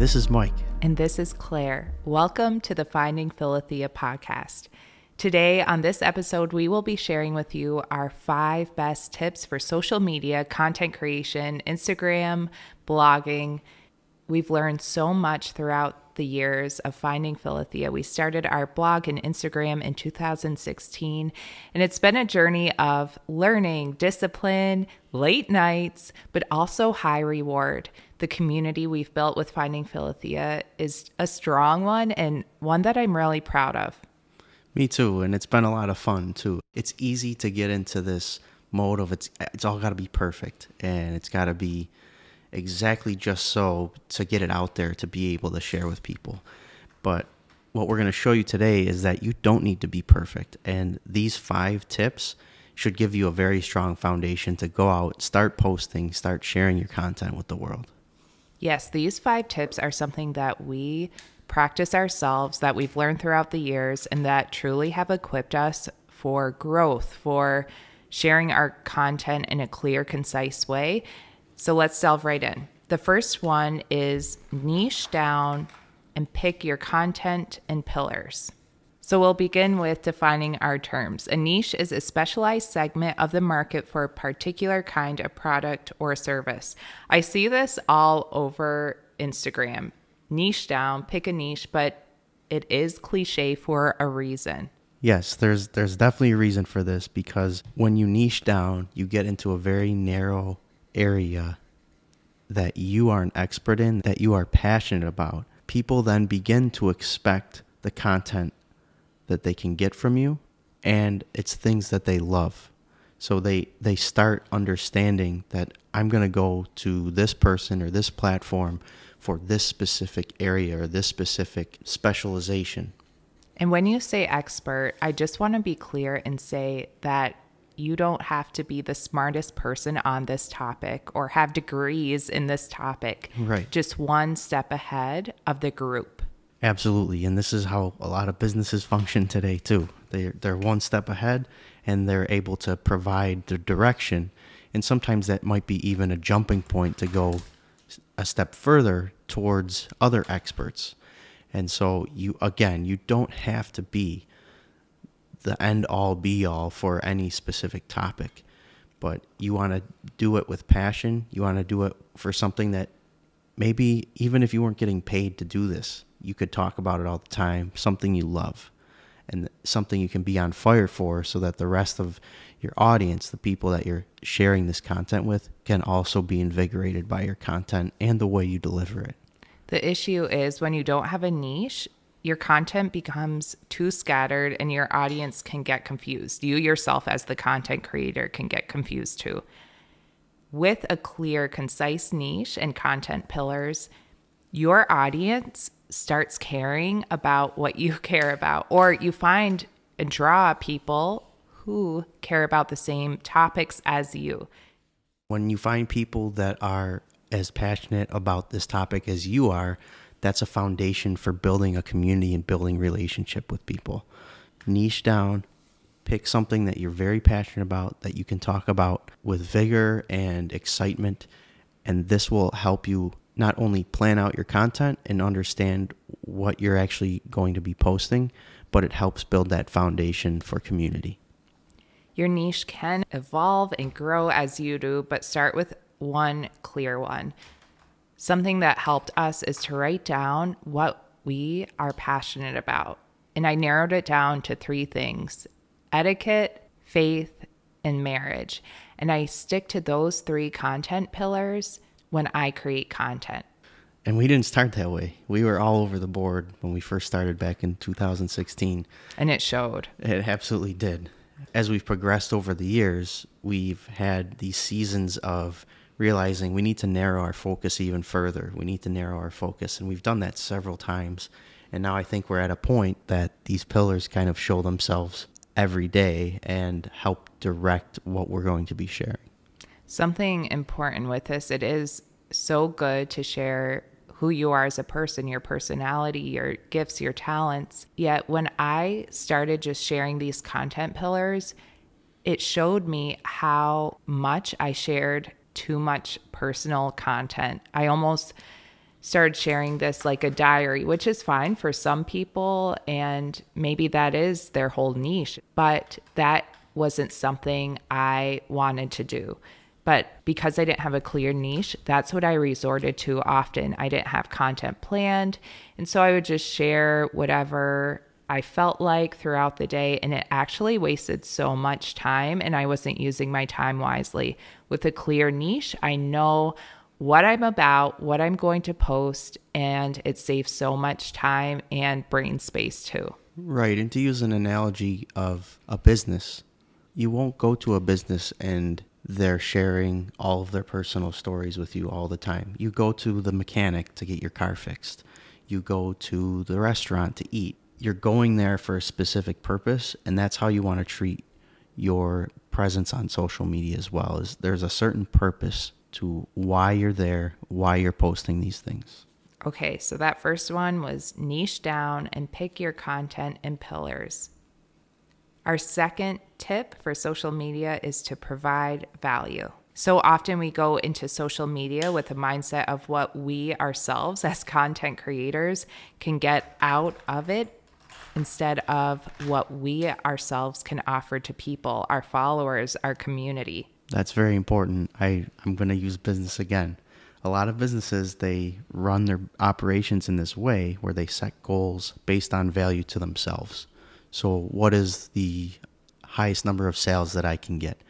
this is Mike. And this is Claire. Welcome to the Finding Philothea podcast. Today on this episode, we will be sharing with you our 5 best tips for social media, content creation, Instagram, blogging. We've learned so much throughout the years of Finding Philothea. We started our blog and Instagram in 2016, and it's been a journey of learning, discipline, late nights, but also high reward. The community we've built with Finding Philothea is a strong one and one that I'm really proud of. Me too, and it's been a lot of fun too. It's easy to get into this mode of it's all got to be perfect, and it's got to be exactly just so to get it out there to be able to share with people. But what we're going to show you today is that you don't need to be perfect, and these 5 tips should give you a very strong foundation to go out, start posting, start sharing your content with the world. Yes, these 5 tips are something that we practice ourselves, that we've learned throughout the years, and that truly have equipped us for growth, for sharing our content in a clear, concise way. So let's delve right in. The first one is niche down and pick your content and pillars. So we'll begin with defining our terms. A niche is a specialized segment of the market for a particular kind of product or service. I see this all over Instagram. Niche down, pick a niche, but it is cliche for a reason. Yes, there's definitely a reason for this, because when you niche down, you get into a very narrow area that you are an expert in, that you are passionate about. People then begin to expect the content that they can get from you, and it's things that they love. So they start understanding that I'm going to go to this person or this platform for this specific area or this specific specialization. And when you say expert, I just want to be clear and say that you don't have to be the smartest person on this topic or have degrees in this topic. Right. Just one step ahead of the group. Absolutely, and this is how a lot of businesses function today too. They're one step ahead, and they're able to provide the direction, and sometimes that might be even a jumping point to go a step further towards other experts. And so you don't have to be the end-all be-all for any specific topic, but you want to do it with passion. You want to do it for something that maybe even if you weren't getting paid to do this, you could talk about it all the time, something you love and something you can be on fire for, so that the rest of your audience, the people that you're sharing this content with, can also be invigorated by your content and the way you deliver it. The issue is when you don't have a niche, your content becomes too scattered and your audience can get confused. You yourself as the content creator can get confused too. With a clear, concise niche and content pillars, your audience starts caring about what you care about, or you find and draw people who care about the same topics as you. When you find people that are as passionate about this topic as you are, that's a foundation for building a community and building relationship with people. Niche down, pick something that you're very passionate about, that you can talk about with vigor and excitement, and this will help you not only plan out your content and understand what you're actually going to be posting, but it helps build that foundation for community. Your niche can evolve and grow as you do, but start with one clear one. Something that helped us is to write down what we are passionate about. And I narrowed it down to 3 things: etiquette, faith, and marriage. And I stick to those 3 content pillars when I create content. And we didn't start that way. We were all over the board when we first started back in 2016. And it showed. It absolutely did. As we've progressed over the years, we've had these seasons of realizing we need to narrow our focus even further. We need to narrow our focus. And we've done that several times. And now I think we're at a point that these pillars kind of show themselves every day and help direct what we're going to be sharing. Something important with this, it is so good to share who you are as a person, your personality, your gifts, your talents. Yet when I started just sharing these content pillars, it showed me how much I shared too much personal content. I almost started sharing this like a diary, which is fine for some people, and maybe that is their whole niche, but that wasn't something I wanted to do. But because I didn't have a clear niche, that's what I resorted to often. I didn't have content planned, and so I would just share whatever I felt like throughout the day, and it actually wasted so much time, and I wasn't using my time wisely. With a clear niche, I know what I'm about, what I'm going to post, and it saves so much time and brain space too. Right, and to use an analogy of a business, you won't go to a business and they're sharing all of their personal stories with you all the time. You go to the mechanic to get your car fixed. You go to the restaurant to eat. You're going there for a specific purpose, and that's how you want to treat your presence on social media as well. Is there's a certain purpose to why you're there, why you're posting these things. Okay, so that first one was niche down and pick your content and pillars. Our second tip for social media is to provide value. So often we go into social media with a mindset of what we ourselves as content creators can get out of it, instead of what we ourselves can offer to people, our followers, our community. That's very important. I'm going to use business again. A lot of businesses, they run their operations in this way where they set goals based on value to themselves. So what is the highest number of sales that I can get?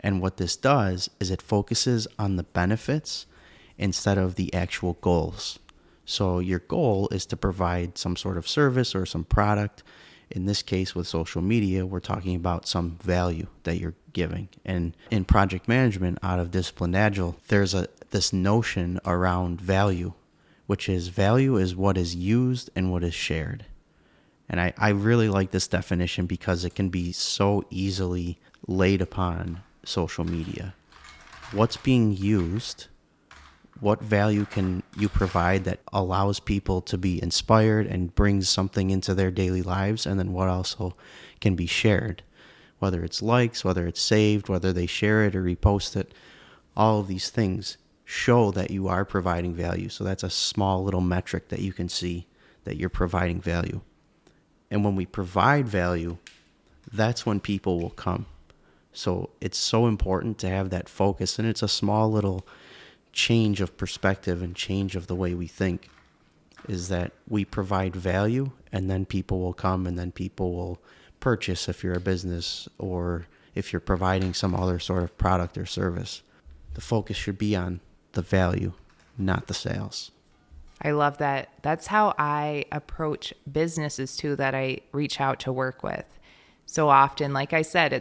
And what this does is it focuses on the benefits instead of the actual goals. So your goal is to provide some sort of service or some product. In this case, with social media, we're talking about some value that you're giving. And in project management, out of Disciplined Agile, there's this notion around value, which is value is what is used and what is shared. And I really like this definition because it can be so easily laid upon social media. What's being used? What value can you provide that allows people to be inspired and brings something into their daily lives? And then what also can be shared, whether it's likes, whether it's saved, whether they share it or repost it. All of these things show that you are providing value. So that's a small little metric that you can see that you're providing value. And when we provide value, that's when people will come. So it's so important to have that focus. And it's a small little change of perspective and change of the way we think, is that we provide value and then people will come and then people will purchase if you're a business or if you're providing some other sort of product or service. The focus should be on the value, not the sales. I love that. That's how I approach businesses too that I reach out to work with. So often, like I said,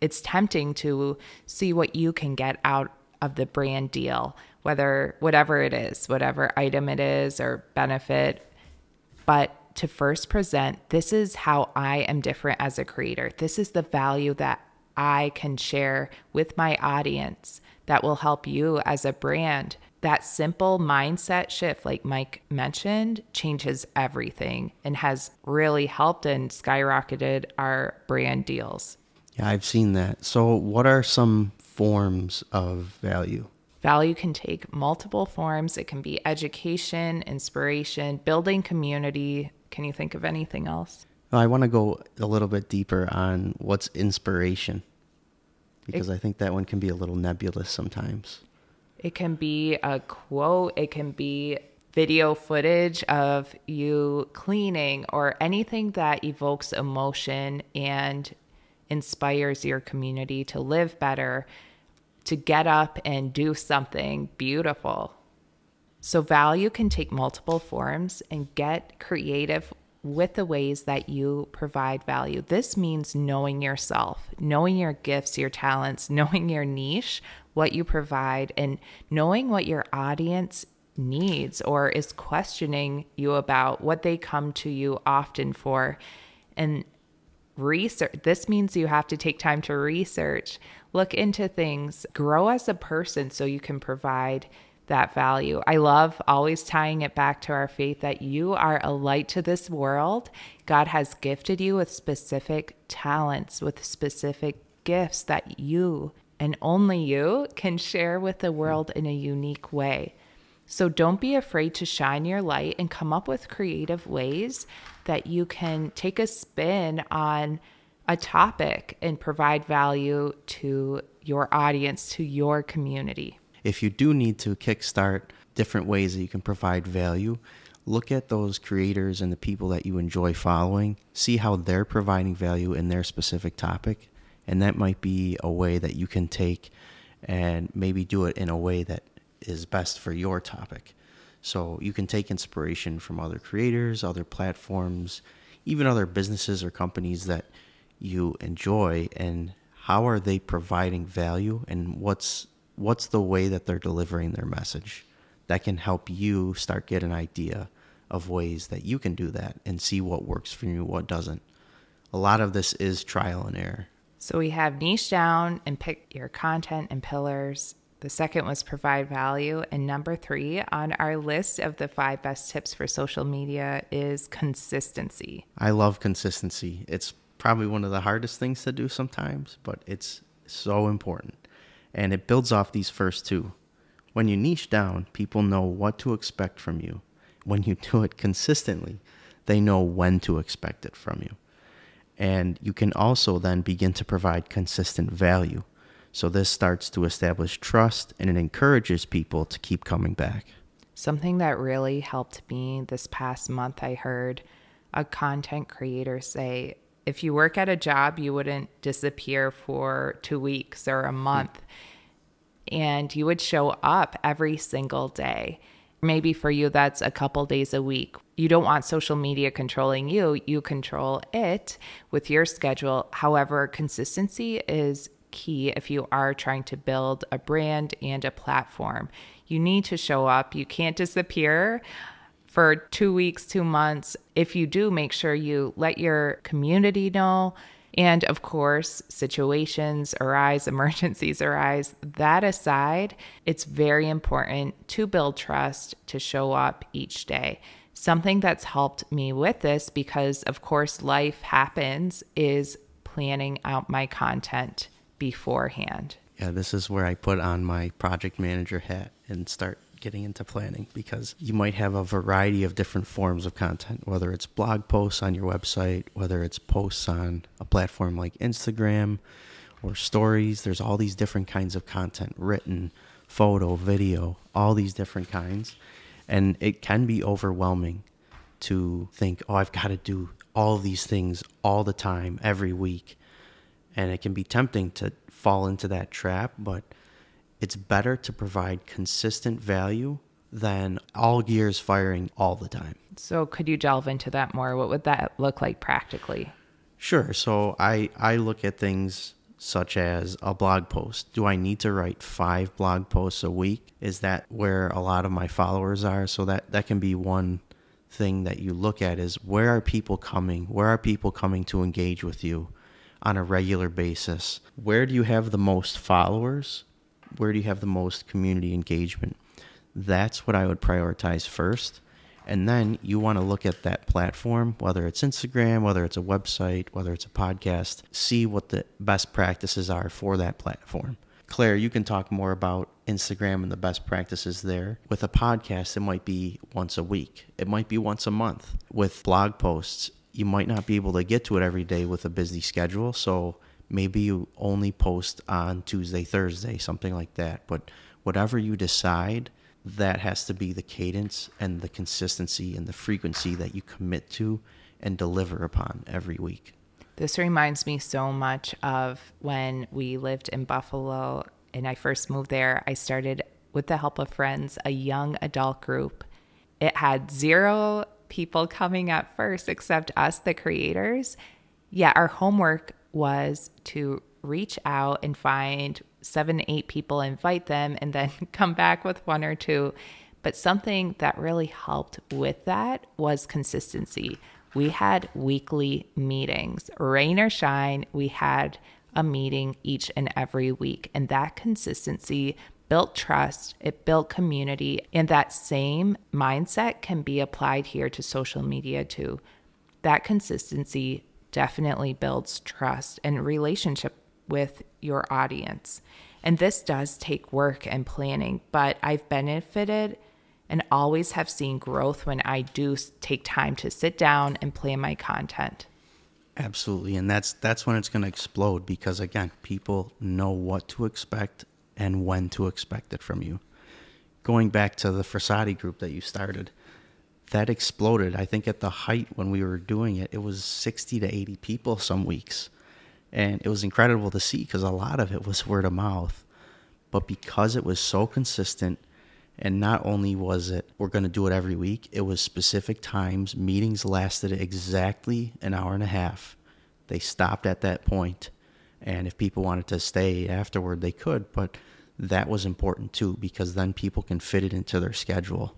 it's tempting to see what you can get out of the brand deal, whatever it is, whatever item it is or benefit. But to first present, this is how I am different as a creator. This is the value that I can share with my audience that will help you as a brand. That simple mindset shift, like Mike mentioned, changes everything and has really helped and skyrocketed our brand deals. Yeah, I've seen that. So what are some forms of value? Value can take multiple forms. It can be education, inspiration, building community. Can you think of anything else? Well, I want to go a little bit deeper on what's inspiration, because I think that one can be a little nebulous sometimes. It can be a quote. It can be video footage of you cleaning or anything that evokes emotion and inspires your community to live better, to get up and do something beautiful. So value can take multiple forms, and get creative with the ways that you provide value. This means knowing yourself, knowing your gifts, your talents, knowing your niche, what you provide, and knowing what your audience needs or is questioning you about, what they come to you often for. And research. This means you have to take time to research, look into things, grow as a person so you can provide that value. I love always tying it back to our faith that you are a light to this world. God has gifted you with specific talents, with specific gifts that you and only you can share with the world in a unique way. So don't be afraid to shine your light and come up with creative ways that you can take a spin on a topic and provide value to your audience, to your community. If you do need to kickstart different ways that you can provide value, look at those creators and the people that you enjoy following, see how they're providing value in their specific topic, and that might be a way that you can take and maybe do it in a way that is best for your topic. So you can take inspiration from other creators, other platforms, even other businesses or companies that you enjoy, and how are they providing value, and what's the way that they're delivering their message. That can help you start get an idea of ways that you can do that and see what works for you, what doesn't. A lot of this is trial and error. So we have niche down and pick your content and pillars. The second was provide value. And number 3 on our list of the 5 best tips for social media is consistency. I love consistency. It's probably one of the hardest things to do sometimes, but it's so important. And it builds off these first 2. When you niche down, people know what to expect from you. When you do it consistently, they know when to expect it from you. And you can also then begin to provide consistent value. So this starts to establish trust, and it encourages people to keep coming back. Something that really helped me this past month, I heard a content creator say, if you work at a job, you wouldn't disappear for 2 weeks or a month. And you would show up every single day. Maybe for you, that's a couple days a week. You don't want social media controlling you. You control it with your schedule. However, consistency is key if you are trying to build a brand and a platform. You need to show up. You can't disappear for 2 weeks, 2 months. If you do, make sure you let your community know. And of course, situations arise, emergencies arise. That aside, it's very important to build trust, to show up each day. Something that's helped me with this, because of course life happens, is planning out my content beforehand. Yeah, this is where I put on my project manager hat and start getting into planning, because you might have a variety of different forms of content, whether it's blog posts on your website, whether it's posts on a platform like Instagram or stories. There's all these different kinds of content, written, photo, video, all these different kinds. And it can be overwhelming to think, oh, I've got to do all these things all the time, every week. And it can be tempting to fall into that trap, but it's better to provide consistent value than all gears firing all the time. So could you delve into that more? What would that look like practically? Sure. So I look at things such as a blog post. Do I need to write 5 blog posts a week? Is that where a lot of my followers are? So that can be one thing that you look at is, where are people coming? Where are people coming to engage with you on a regular basis? Where do you have the most followers? Where do you have the most community engagement? That's what I would prioritize first. And then you want to look at that platform, whether it's Instagram, whether it's a website, whether it's a podcast, see what the best practices are for that platform. Claire, you can talk more about Instagram and the best practices there. With a podcast, it might be once a week. It might be once a month. With blog posts, you might not be able to get to it every day with a busy schedule. So maybe you only post on Tuesday, Thursday, something like that. But whatever you decide, that has to be the cadence and the consistency and the frequency that you commit to and deliver upon every week. This reminds me so much of when we lived in Buffalo and I first moved there. I started, with the help of friends, a young adult group. It had 0 people coming up first except us, the creators. Yeah, our homework was to reach out and find 7, 8 people, invite them, and then come back with 1 or 2. But something that really helped with that was consistency. We had weekly meetings. Rain or shine, we had a meeting each and every week. And that consistency built trust, it built community. And that same mindset can be applied here to social media too. That consistency definitely builds trust and relationship with your audience. And this does take work and planning, but I've benefited and always have seen growth when I do take time to sit down and plan my content. Absolutely. And that's when it's going to explode, because again, people know what to expect and when to expect it from you. Going back to the Fireside group that you started, that exploded. I think at the height when we were doing it, it was 60 to 80 people some weeks. And it was incredible to see, because a lot of it was word of mouth. But because it was so consistent, and not only was it, we're going to do it every week, it was specific times. Meetings lasted exactly an hour and a half. They stopped at that point. And if people wanted to stay afterward, they could. But that was important too, because then people can fit it into their schedule.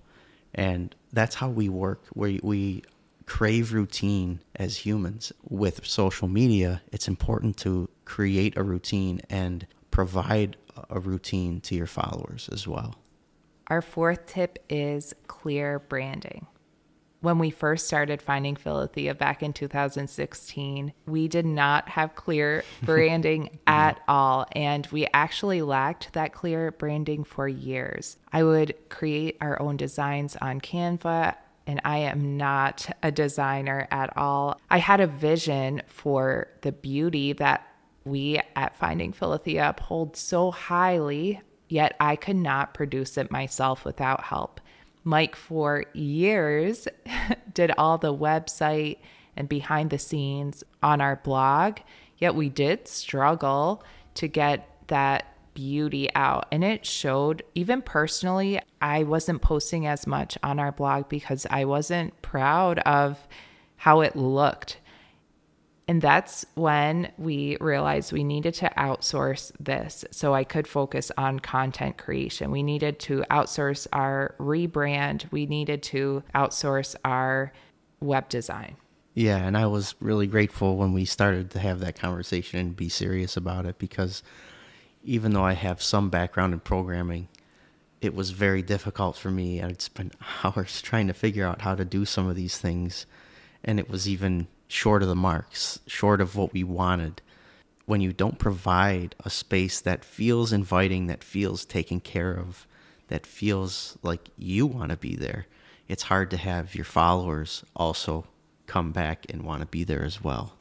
And that's how we work. We crave routine as humans. With social media, it's important to create a routine and provide a routine to your followers as well. Our fourth tip is clear branding. When we first started Finding Philothea back in 2016, we did not have clear branding at all. And we actually lacked that clear branding for years. I would create our own designs on Canva, and I am not a designer at all. I had a vision for the beauty that we at Finding Philothea uphold so highly, yet I could not produce it myself without help. Mike, for years, did all the website and behind the scenes on our blog, yet we did struggle to get that beauty out. And it showed. Even personally, I wasn't posting as much on our blog because I wasn't proud of how it looked. And that's when we realized we needed to outsource this so I could focus on content creation. We needed to outsource our rebrand. We needed to outsource our web design. Yeah, and I was really grateful when we started to have that conversation and be serious about it, because even though I have some background in programming, it was very difficult for me. I'd spent hours trying to figure out how to do some of these things, and it was even short of the marks, short of what we wanted. When you don't provide a space that feels inviting, that feels taken care of, that feels like you want to be there, it's hard to have your followers also come back and want to be there as well.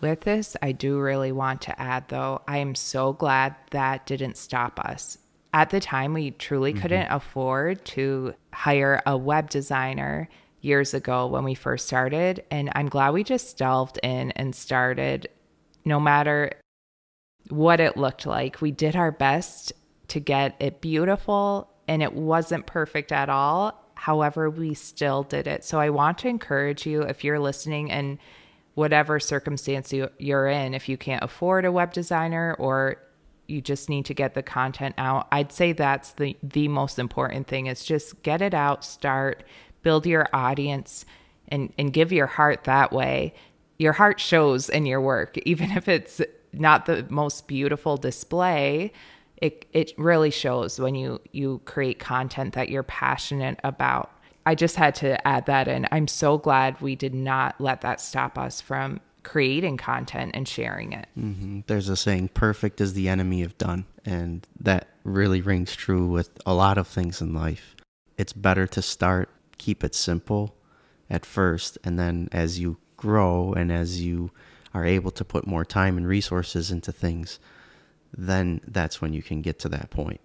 With this, I do really want to add, though, I am so glad that didn't stop us. At the time, we truly couldn't afford to hire a web designer years ago when we first started. And I'm glad we just delved in and started. No matter what it looked like, we did our best to get it beautiful, and it wasn't perfect at all. However, we still did it. So I want to encourage you, if you're listening and whatever circumstance you're in, if you can't afford a web designer or you just need to get the content out, I'd say that's the most important thing, is just get it out, start, build your audience, and give your heart that way. Your heart shows in your work. Even if it's not the most beautiful display, it really shows when you create content that you're passionate about. I just had to add that in. I'm so glad we did not let that stop us from creating content and sharing it. Mm-hmm. There's a saying, perfect is the enemy of done. And that really rings true with a lot of things in life. It's better to start, keep it simple at first, and then as you grow and as you are able to put more time and resources into things, then that's when you can get to that point.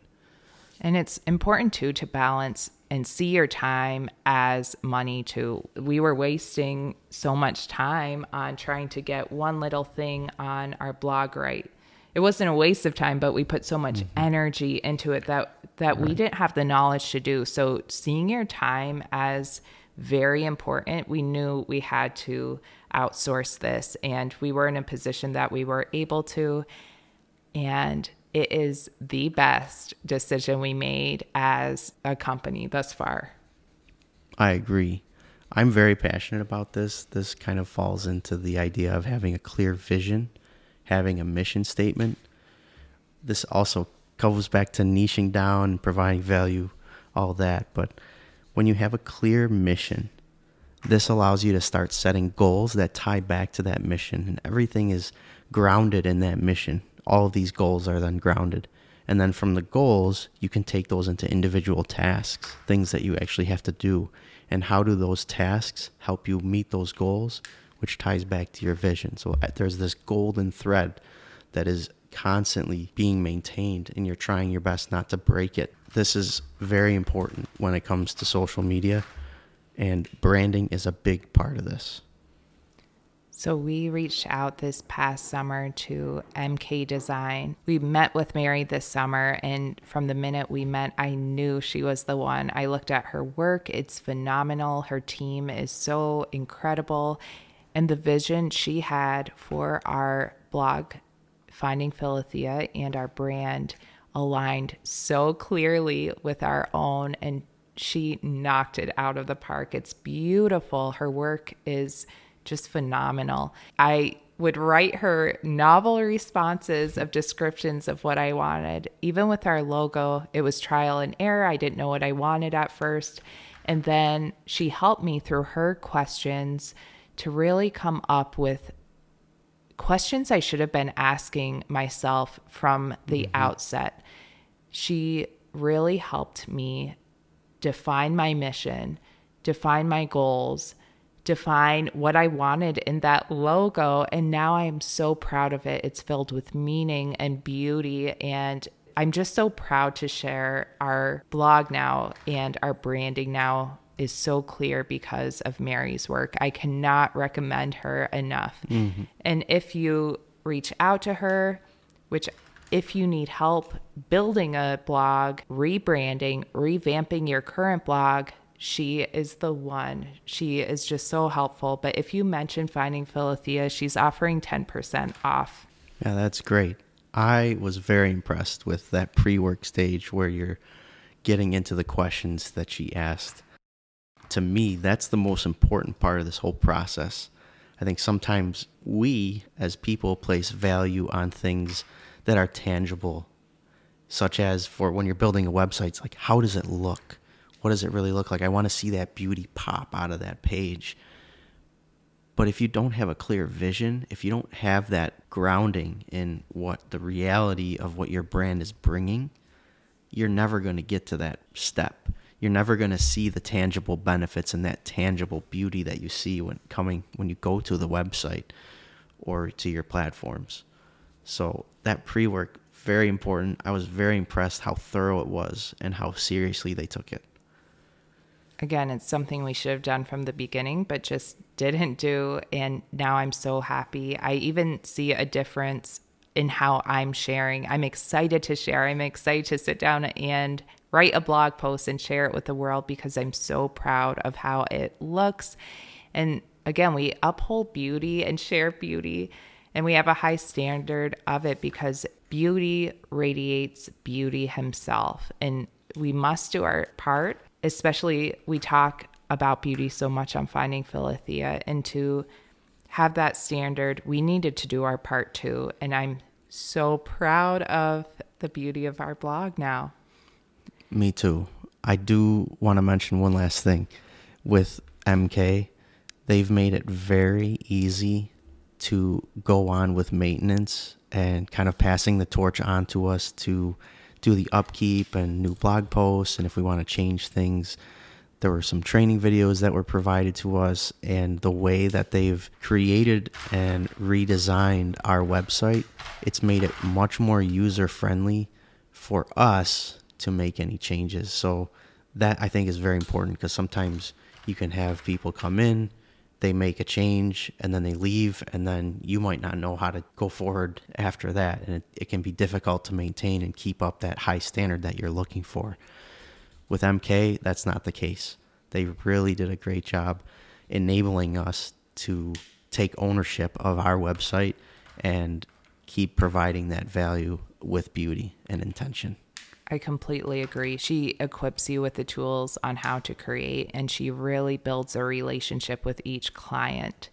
And it's important too to balance and see your time as money too. We were wasting so much time on trying to get one little thing on our blog right. It wasn't a waste of time, but we put so much energy into it that we didn't have the knowledge to do. So seeing your time as very important, we knew we had to outsource this, and we were in a position that we were able to. And it is the best decision we made as a company thus far. I agree. I'm very passionate about this. This kind of falls into the idea of having a clear vision, having a mission statement. This also goes back to niching down and providing value, all that. But when you have a clear mission, this allows you to start setting goals that tie back to that mission, and everything is grounded in that mission. All of these goals are then grounded And then from the goals, you can take those into individual tasks, things that you actually have to do. And how do those tasks help you meet those goals, which ties back to your vision? So there's this golden thread that is constantly being maintained, and you're trying your best not to break it. This is very important when it comes to social media, and branding is a big part of this. So we reached out this past summer to MK Design. We met with Mary this summer, and from the minute we met, I knew she was the one. I looked at her work. It's phenomenal. Her team is so incredible. And the vision she had for our blog, Finding Philothea, and our brand aligned so clearly with our own, and she knocked it out of the park. It's beautiful. Her work is just phenomenal. I would write her novel responses of descriptions of what I wanted. Even with our logo, it was trial and error. I didn't know what I wanted at first. And then she helped me through her questions to really come up with questions I should have been asking myself from the outset. She really helped me define my mission, define my goals, define what I wanted in that logo. And now I am so proud of it. It's filled with meaning and beauty. And I'm just so proud to share our blog now, and our branding now is so clear because of Mary's work. I cannot recommend her enough. Mm-hmm. And if you reach out to her, which if you need help building a blog, rebranding, revamping your current blog, she is the one. She is just so helpful. But if you mention Finding Philothea, she's offering 10% off. Yeah, that's great. I was very impressed with that pre-work stage where you're getting into the questions that she asked. To me, that's the most important part of this whole process. I think sometimes we as people place value on things that are tangible, such as for when you're building a website, it's like, how does it look? What does it really look like? I want to see that beauty pop out of that page. But if you don't have a clear vision, if you don't have that grounding in what the reality of what your brand is bringing, you're never going to get to that step. You're never going to see the tangible benefits and that tangible beauty that you see when you go to the website or to your platforms. So that pre-work, very important. I was very impressed how thorough it was and how seriously they took it. Again, it's something we should have done from the beginning, but just didn't do. And now I'm so happy. I even see a difference in how I'm sharing. I'm excited to share. I'm excited to sit down and write a blog post and share it with the world because I'm so proud of how it looks. And again, we uphold beauty and share beauty, and we have a high standard of it because beauty radiates beauty himself. And we must do our part. Especially, we talk about beauty so much on Finding Philothea, and to have that standard, we needed to do our part too. And I'm so proud of the beauty of our blog now. Me too. I do want to mention one last thing. With MK, they've made it very easy to go on with maintenance and kind of passing the torch on to us to do the upkeep and new blog posts, and if we want to change things, there were some training videos that were provided to us, and the way that they've created and redesigned our website, it's made it much more user-friendly for us to make any changes. So that, I think, is very important because sometimes you can have people come in, they make a change, and then they leave, and then you might not know how to go forward after that. And it can be difficult to maintain and keep up that high standard that you're looking for. With MK, that's not the case. They really did a great job enabling us to take ownership of our website and keep providing that value with beauty and intention. I completely agree. She equips you with the tools on how to create, and she really builds a relationship with each client.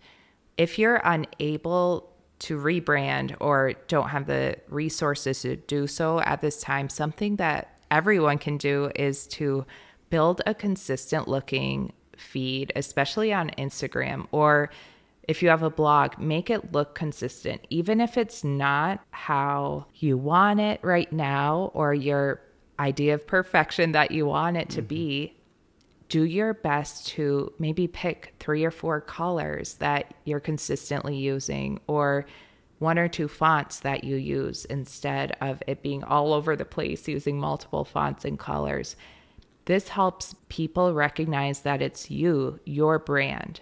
If you're unable to rebrand or don't have the resources to do so at this time, something that everyone can do is to build a consistent looking feed, especially on Instagram, or If you have a blog, make it look consistent, even if it's not how you want it right now or your idea of perfection that you want it to be. Do your best to maybe pick 3 or 4 colors that you're consistently using, or 1 or 2 fonts that you use, instead of it being all over the place using multiple fonts and colors. This helps people recognize that it's you, your brand.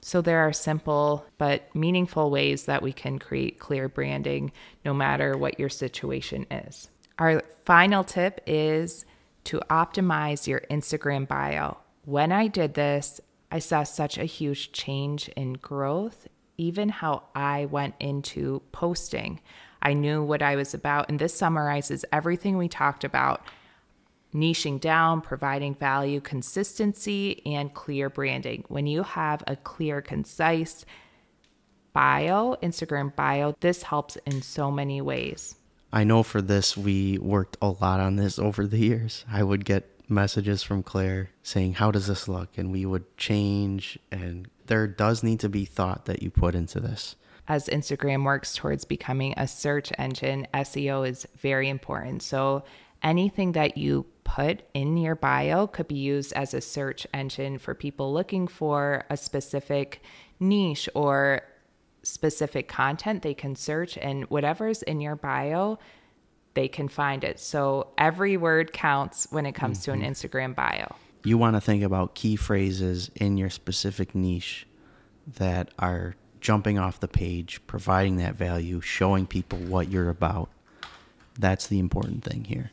So there are simple but meaningful ways that we can create clear branding no matter what your situation is. Our final tip is to optimize your Instagram bio. When I did this, I saw such a huge change in growth, even how I went into posting. I knew what I was about, and this summarizes everything we talked about: niching down, providing value, consistency, and clear branding. When you have a clear, concise bio, Instagram bio, this helps in so many ways. I know for this, we worked a lot on this over the years. I would get messages from Claire saying, how does this look? And we would change, and there does need to be thought that you put into this. As Instagram works towards becoming a search engine, SEO is very important. So anything that you put in your bio could be used as a search engine for people looking for a specific niche or specific content. They can search, and whatever's in your bio, they can find it. So every word counts when it comes to an Instagram bio. You want to think about key phrases in your specific niche that are jumping off the page, providing that value, showing people what you're about. That's the important thing here.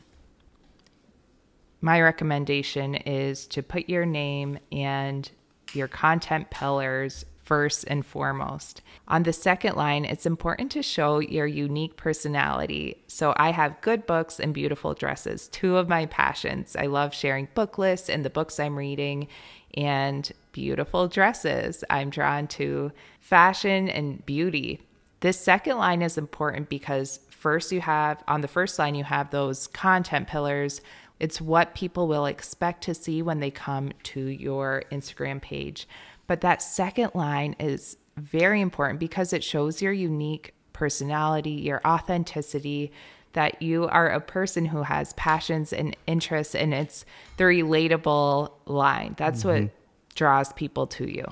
My recommendation is to put your name and your content pillars first and foremost. On the second line, it's important to show your unique personality. So I have good books and beautiful dresses, two of my passions. I love sharing book lists and the books I'm reading, and beautiful dresses. I'm drawn to fashion and beauty. This second line is important because first you have, on the first line, you have those content pillars. It's what people will expect to see when they come to your Instagram page. But that second line is very important because it shows your unique personality, your authenticity, that you are a person who has passions and interests, and it's the relatable line. That's what draws people to you.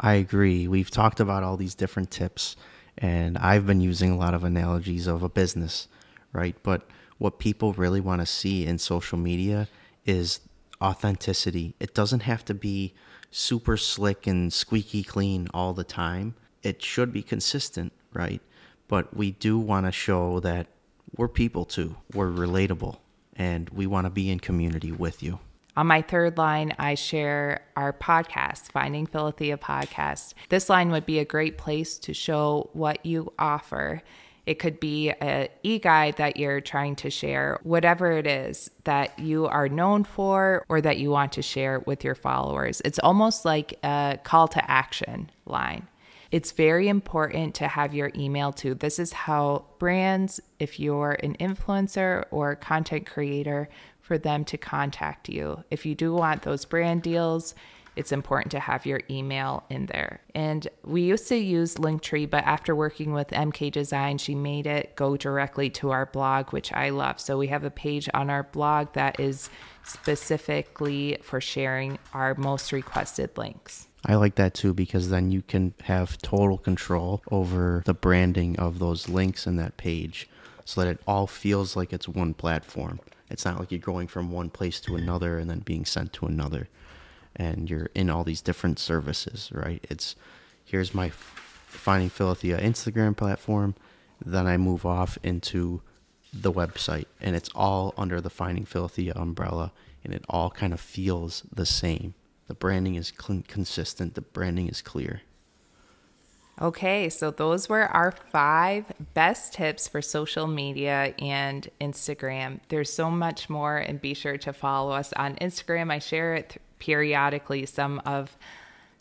I agree. We've talked about all these different tips, and I've been using a lot of analogies of a business, right? But what people really want to see in social media is authenticity. It doesn't have to be super slick and squeaky clean all the time. It should be consistent, right? But we do want to show that we're people too. We're relatable, and we want to be in community with you. On my third line, I share our podcast, Finding Philothea podcast. This line would be a great place to show what you offer. It could be an e-guide that you're trying to share, whatever it is that you are known for or that you want to share with your followers. It's almost like a call to action line. It's very important to have your email too. This is how brands, if you're an influencer or content creator, for them to contact you. If you do want those brand deals, it's important to have your email in there. And we used to use Linktree, but after working with MK Design, she made it go directly to our blog, which I love. So we have a page on our blog that is specifically for sharing our most requested links. I like that too, because then you can have total control over the branding of those links in that page so that it all feels like it's one platform. It's not like you're going from one place to another and then being sent to another, and you're in all these different services, right? It's, here's my Finding Philothea Instagram platform, then I move off into the website, and it's all under the Finding Philothea umbrella, and it all kind of feels the same. The branding is consistent. The branding is clear. Okay, so those were our 5 best tips for social media and Instagram. There's so much more, and be sure to follow us on Instagram. I share it periodically, some of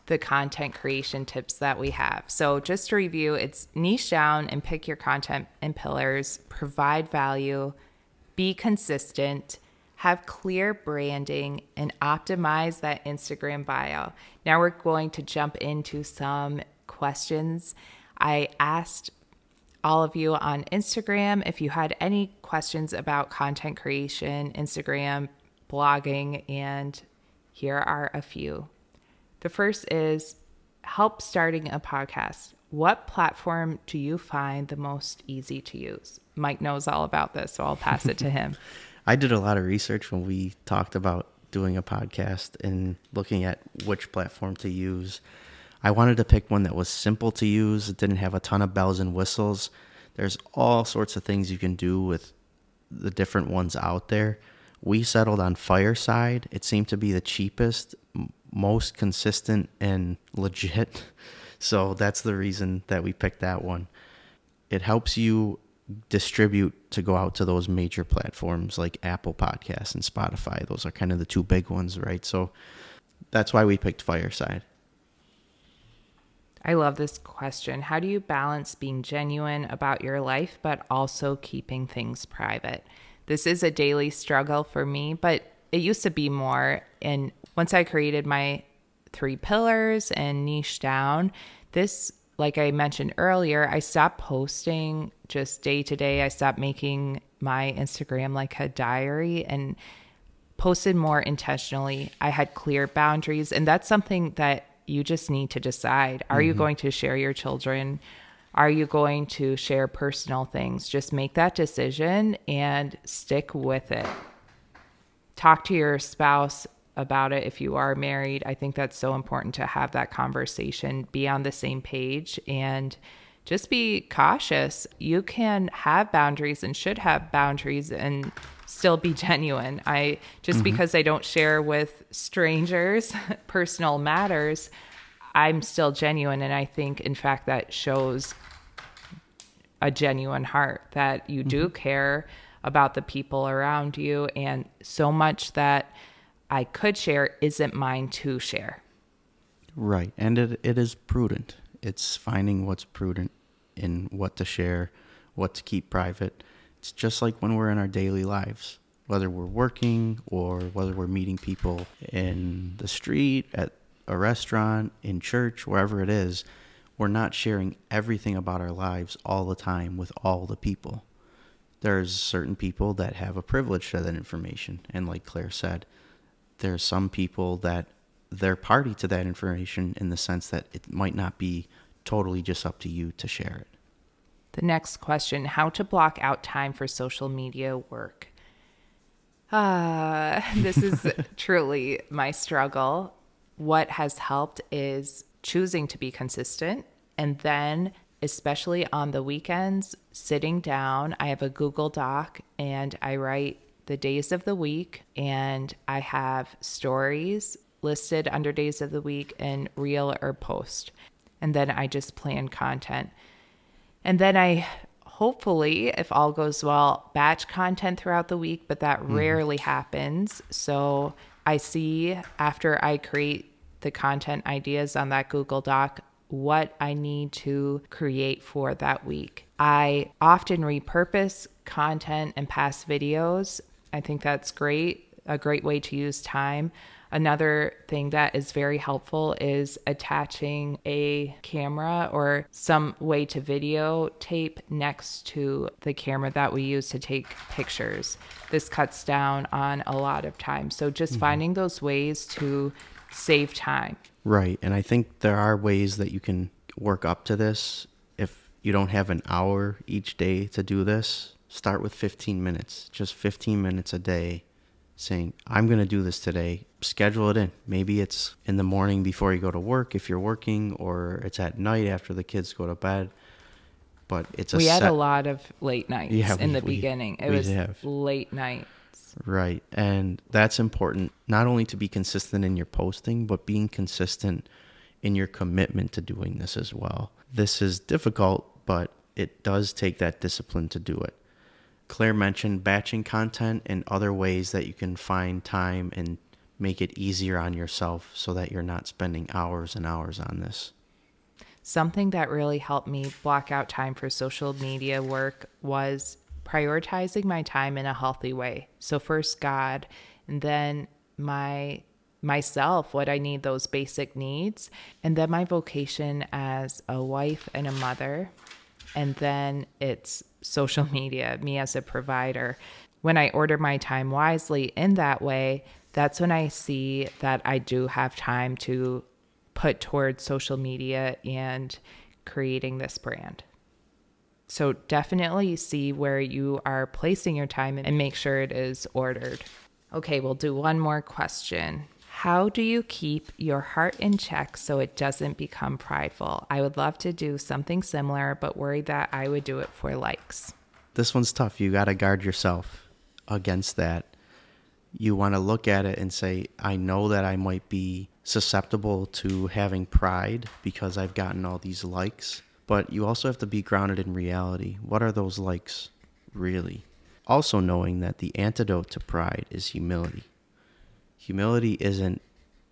the content creation tips that we have. So just to review, it's niche down and pick your content and pillars, provide value, be consistent, have clear branding, and optimize that Instagram bio. Now we're going to jump into some questions. I asked all of you on Instagram if you had any questions about content creation, Instagram, blogging, and here are a few. The first is, help starting a podcast. What platform do you find the most easy to use? Mike knows all about this, so I'll pass it to him. I did a lot of research when we talked about doing a podcast and looking at which platform to use. I wanted to pick one that was simple to use. It didn't have a ton of bells and whistles. There's all sorts of things you can do with the different ones out there. We settled on Fireside. It seemed to be the cheapest, most consistent, and legit. So that's the reason that we picked that one. It helps you distribute to go out to those major platforms like Apple Podcasts and Spotify. Those are kind of the two big ones, right? So that's why we picked Fireside. I love this question. How do you balance being genuine about your life, but also keeping things private? This is a daily struggle for me, but it used to be more. And once I created my 3 pillars and niche down, this, like I mentioned earlier, I stopped posting just day to day. I stopped making my Instagram like a diary and posted more intentionally. I had clear boundaries, and that's something that you just need to decide. Are you going to share your children? Are you going to share personal things? Just make that decision and stick with it. Talk to your spouse about it if you are married. I think that's so important to have that conversation, be on the same page, and just be cautious. You can have boundaries and should have boundaries and still be genuine. Because I don't share with strangers personal matters, I'm still genuine. And I think, in fact, that shows a genuine heart, that you do care about the people around you. And so much that I could share isn't mine to share. Right. And it is prudent. It's finding what's prudent in what to share, what to keep private. It's just like when we're in our daily lives, whether we're working or whether we're meeting people in the street, at a restaurant, in church, wherever it is, we're not sharing everything about our lives all the time with all the people. There's certain people that have a privilege to that information. And like Claire said, there's some people that they're party to that information in the sense that it might not be totally just up to you to share it. The next question, how to block out time for social media work. This is truly my struggle. What has helped is choosing to be consistent, and then especially on the weekends, sitting down. I have a Google Doc and I write the days of the week, and I have stories listed under days of the week and reel or post. And then I just plan content. And then I hopefully, if all goes well, batch content throughout the week, but that rarely happens. So I see, after I create the content ideas on that Google Doc, what I need to create for that week. I often repurpose content and past videos. I think that's great, a great way to use time. Another thing that is very helpful is attaching a camera or some way to videotape next to the camera that we use to take pictures. This cuts down on a lot of time. So just finding those ways to save time. Right. And I think there are ways that you can work up to this. If you don't have an hour each day to do this, start with 15 minutes, just 15 minutes a day, saying, I'm going to do this today. Schedule it in. Maybe it's in the morning before you go to work if you're working, or it's at night after the kids go to bed. But it's we had a lot of late nights beginning. It was late nights. Right. And that's important, not only to be consistent in your posting, but being consistent in your commitment to doing this as well. This is difficult, but it does take that discipline to do it. Claire mentioned batching content and other ways that you can find time and make it easier on yourself so that you're not spending hours and hours on this. Something that really helped me block out time for social media work was prioritizing my time in a healthy way. So first God, and then my myself what I need, those basic needs, and then my vocation as a wife and a mother, and then it's social media, me as a provider. When I order my time wisely in that way, that's when I see that I do have time to put towards social media and creating this brand. So definitely see where you are placing your time and make sure it is ordered. Okay, we'll do one more question. How do you keep your heart in check so it doesn't become prideful? I would love to do something similar, but worry that I would do it for likes. This one's tough. You got to guard yourself against that. You want to look at it and say, I know that I might be susceptible to having pride because I've gotten all these likes, but you also have to be grounded in reality. What are those likes really? Also knowing that the antidote to pride is humility. Humility isn't,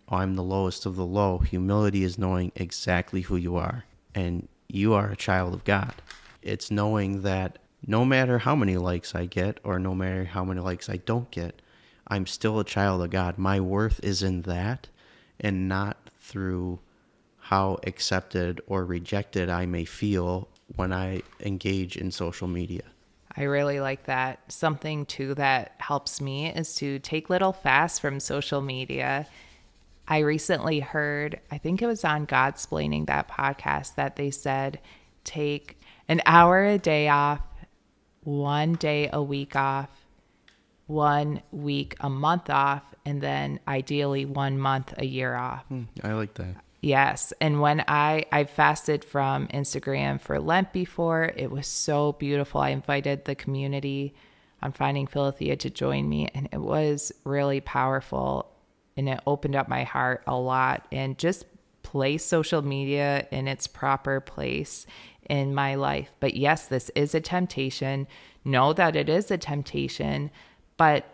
oh, I'm the lowest of the low. Humility is knowing exactly who you are, and you are a child of God. It's knowing that no matter how many likes I get or no matter how many likes I don't get, I'm still a child of God. My worth is in that and not through how accepted or rejected I may feel when I engage in social media. I really like that. Something too that helps me is to take little fasts from social media. I recently heard, I think it was on Godsplaining, that podcast, that they said, take an hour a day off, one day a week off, 1 week a month off, and then ideally 1 month a year off. I like that. Yes. And when I fasted from Instagram for Lent before, it was so beautiful. I invited the community on Finding Philothea to join me, and it was really powerful, and it opened up my heart a lot, and just place social media in its proper place in my life. But yes, this is a temptation. Know that it is a temptation, but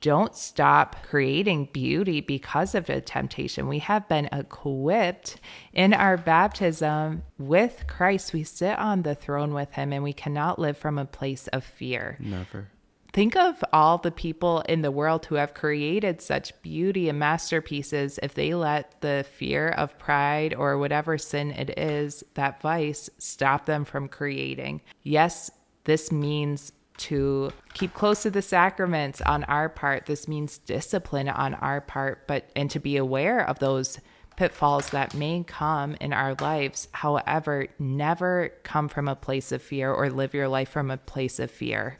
don't stop creating beauty because of a temptation. We have been equipped in our baptism with Christ. We sit on the throne with him, and we cannot live from a place of fear. Never. Think of all the people in the world who have created such beauty and masterpieces. If they let the fear of pride or whatever sin it is, that vice, stop them from creating. Yes, this means to keep close to the sacraments on our part. This means discipline on our part, and to be aware of those pitfalls that may come in our lives. However, never come from a place of fear or live your life from a place of fear.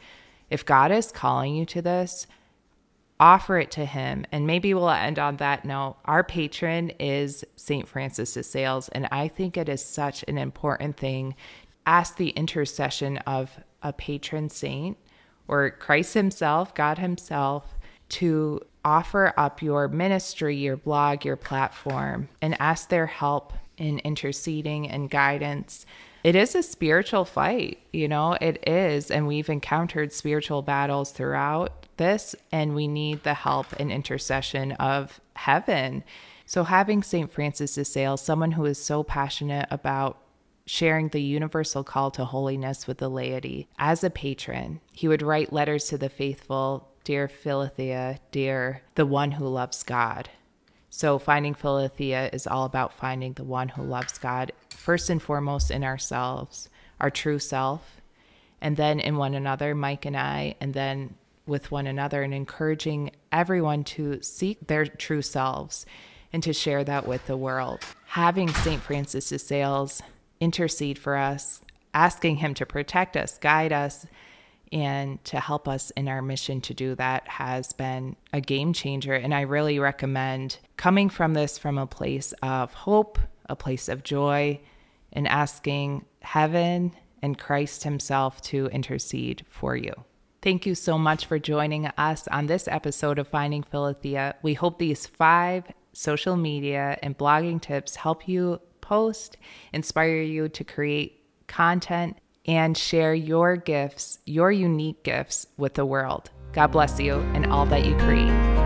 If God is calling you to this, offer it to him. And maybe we'll end on that note. Our patron is St. Francis de Sales, and I think it is such an important thing. Ask the intercession of a patron saint or Christ himself, God himself, to offer up your ministry, your blog, your platform, and ask their help in interceding and guidance. It is a spiritual fight, it is. And we've encountered spiritual battles throughout this, and we need the help and intercession of heaven. So having St. Francis de Sales, someone who is so passionate about sharing the universal call to holiness with the laity. As a patron, he would write letters to the faithful, dear Philothea, dear the one who loves God. So Finding Philothea is all about finding the one who loves God, first and foremost in ourselves, our true self, and then in one another, Mike and I, and then with one another, and encouraging everyone to seek their true selves and to share that with the world. Having St. Francis de Sales intercede for us, asking him to protect us, guide us, and to help us in our mission to do that has been a game changer. And I really recommend coming from this from a place of hope, a place of joy, and asking heaven and Christ himself to intercede for you. Thank you so much for joining us on this episode of Finding Philothea. We hope these 5 social media and blogging tips help you post, inspire you to create content, and share your gifts, your unique gifts, with the world. God bless you and all that you create.